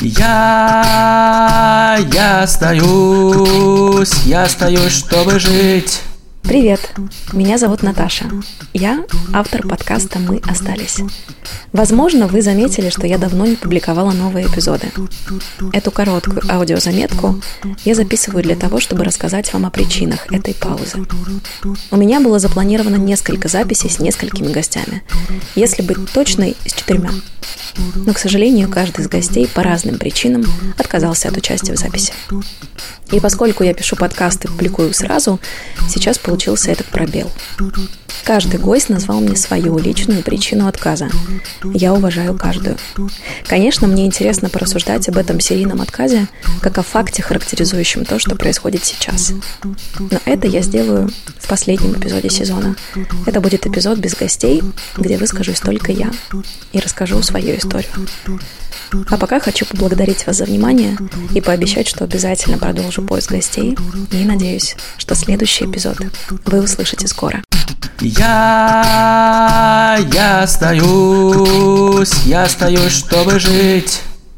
Я остаюсь, чтобы жить. Привет, меня зовут Наташа. Я автор подкаста «Мы остались». Возможно, вы заметили, что я давно не публиковала новые эпизоды. Эту короткую аудиозаметку я записываю для того, чтобы рассказать вам о причинах этой паузы. У меня было запланировано несколько записей с несколькими гостями. Если быть точной, с 4. Но, к сожалению, каждый из гостей по разным причинам отказался от участия в записи. И поскольку я пишу подкасты и публикую сразу, сейчас получился этот пробел. Каждый гость назвал мне свою личную причину отказа. Я уважаю каждую. Конечно, мне интересно порассуждать об этом серийном отказе, как о факте, характеризующем то, что происходит сейчас. Но это я сделаю в последнем эпизоде сезона. Это будет эпизод без гостей, где выскажусь только я и расскажу свою историю. А пока хочу поблагодарить вас за внимание и пообещать, что обязательно продолжу поиск гостей, и надеюсь, что следующий эпизод вы услышите скоро. Я остаюсь, чтобы жить.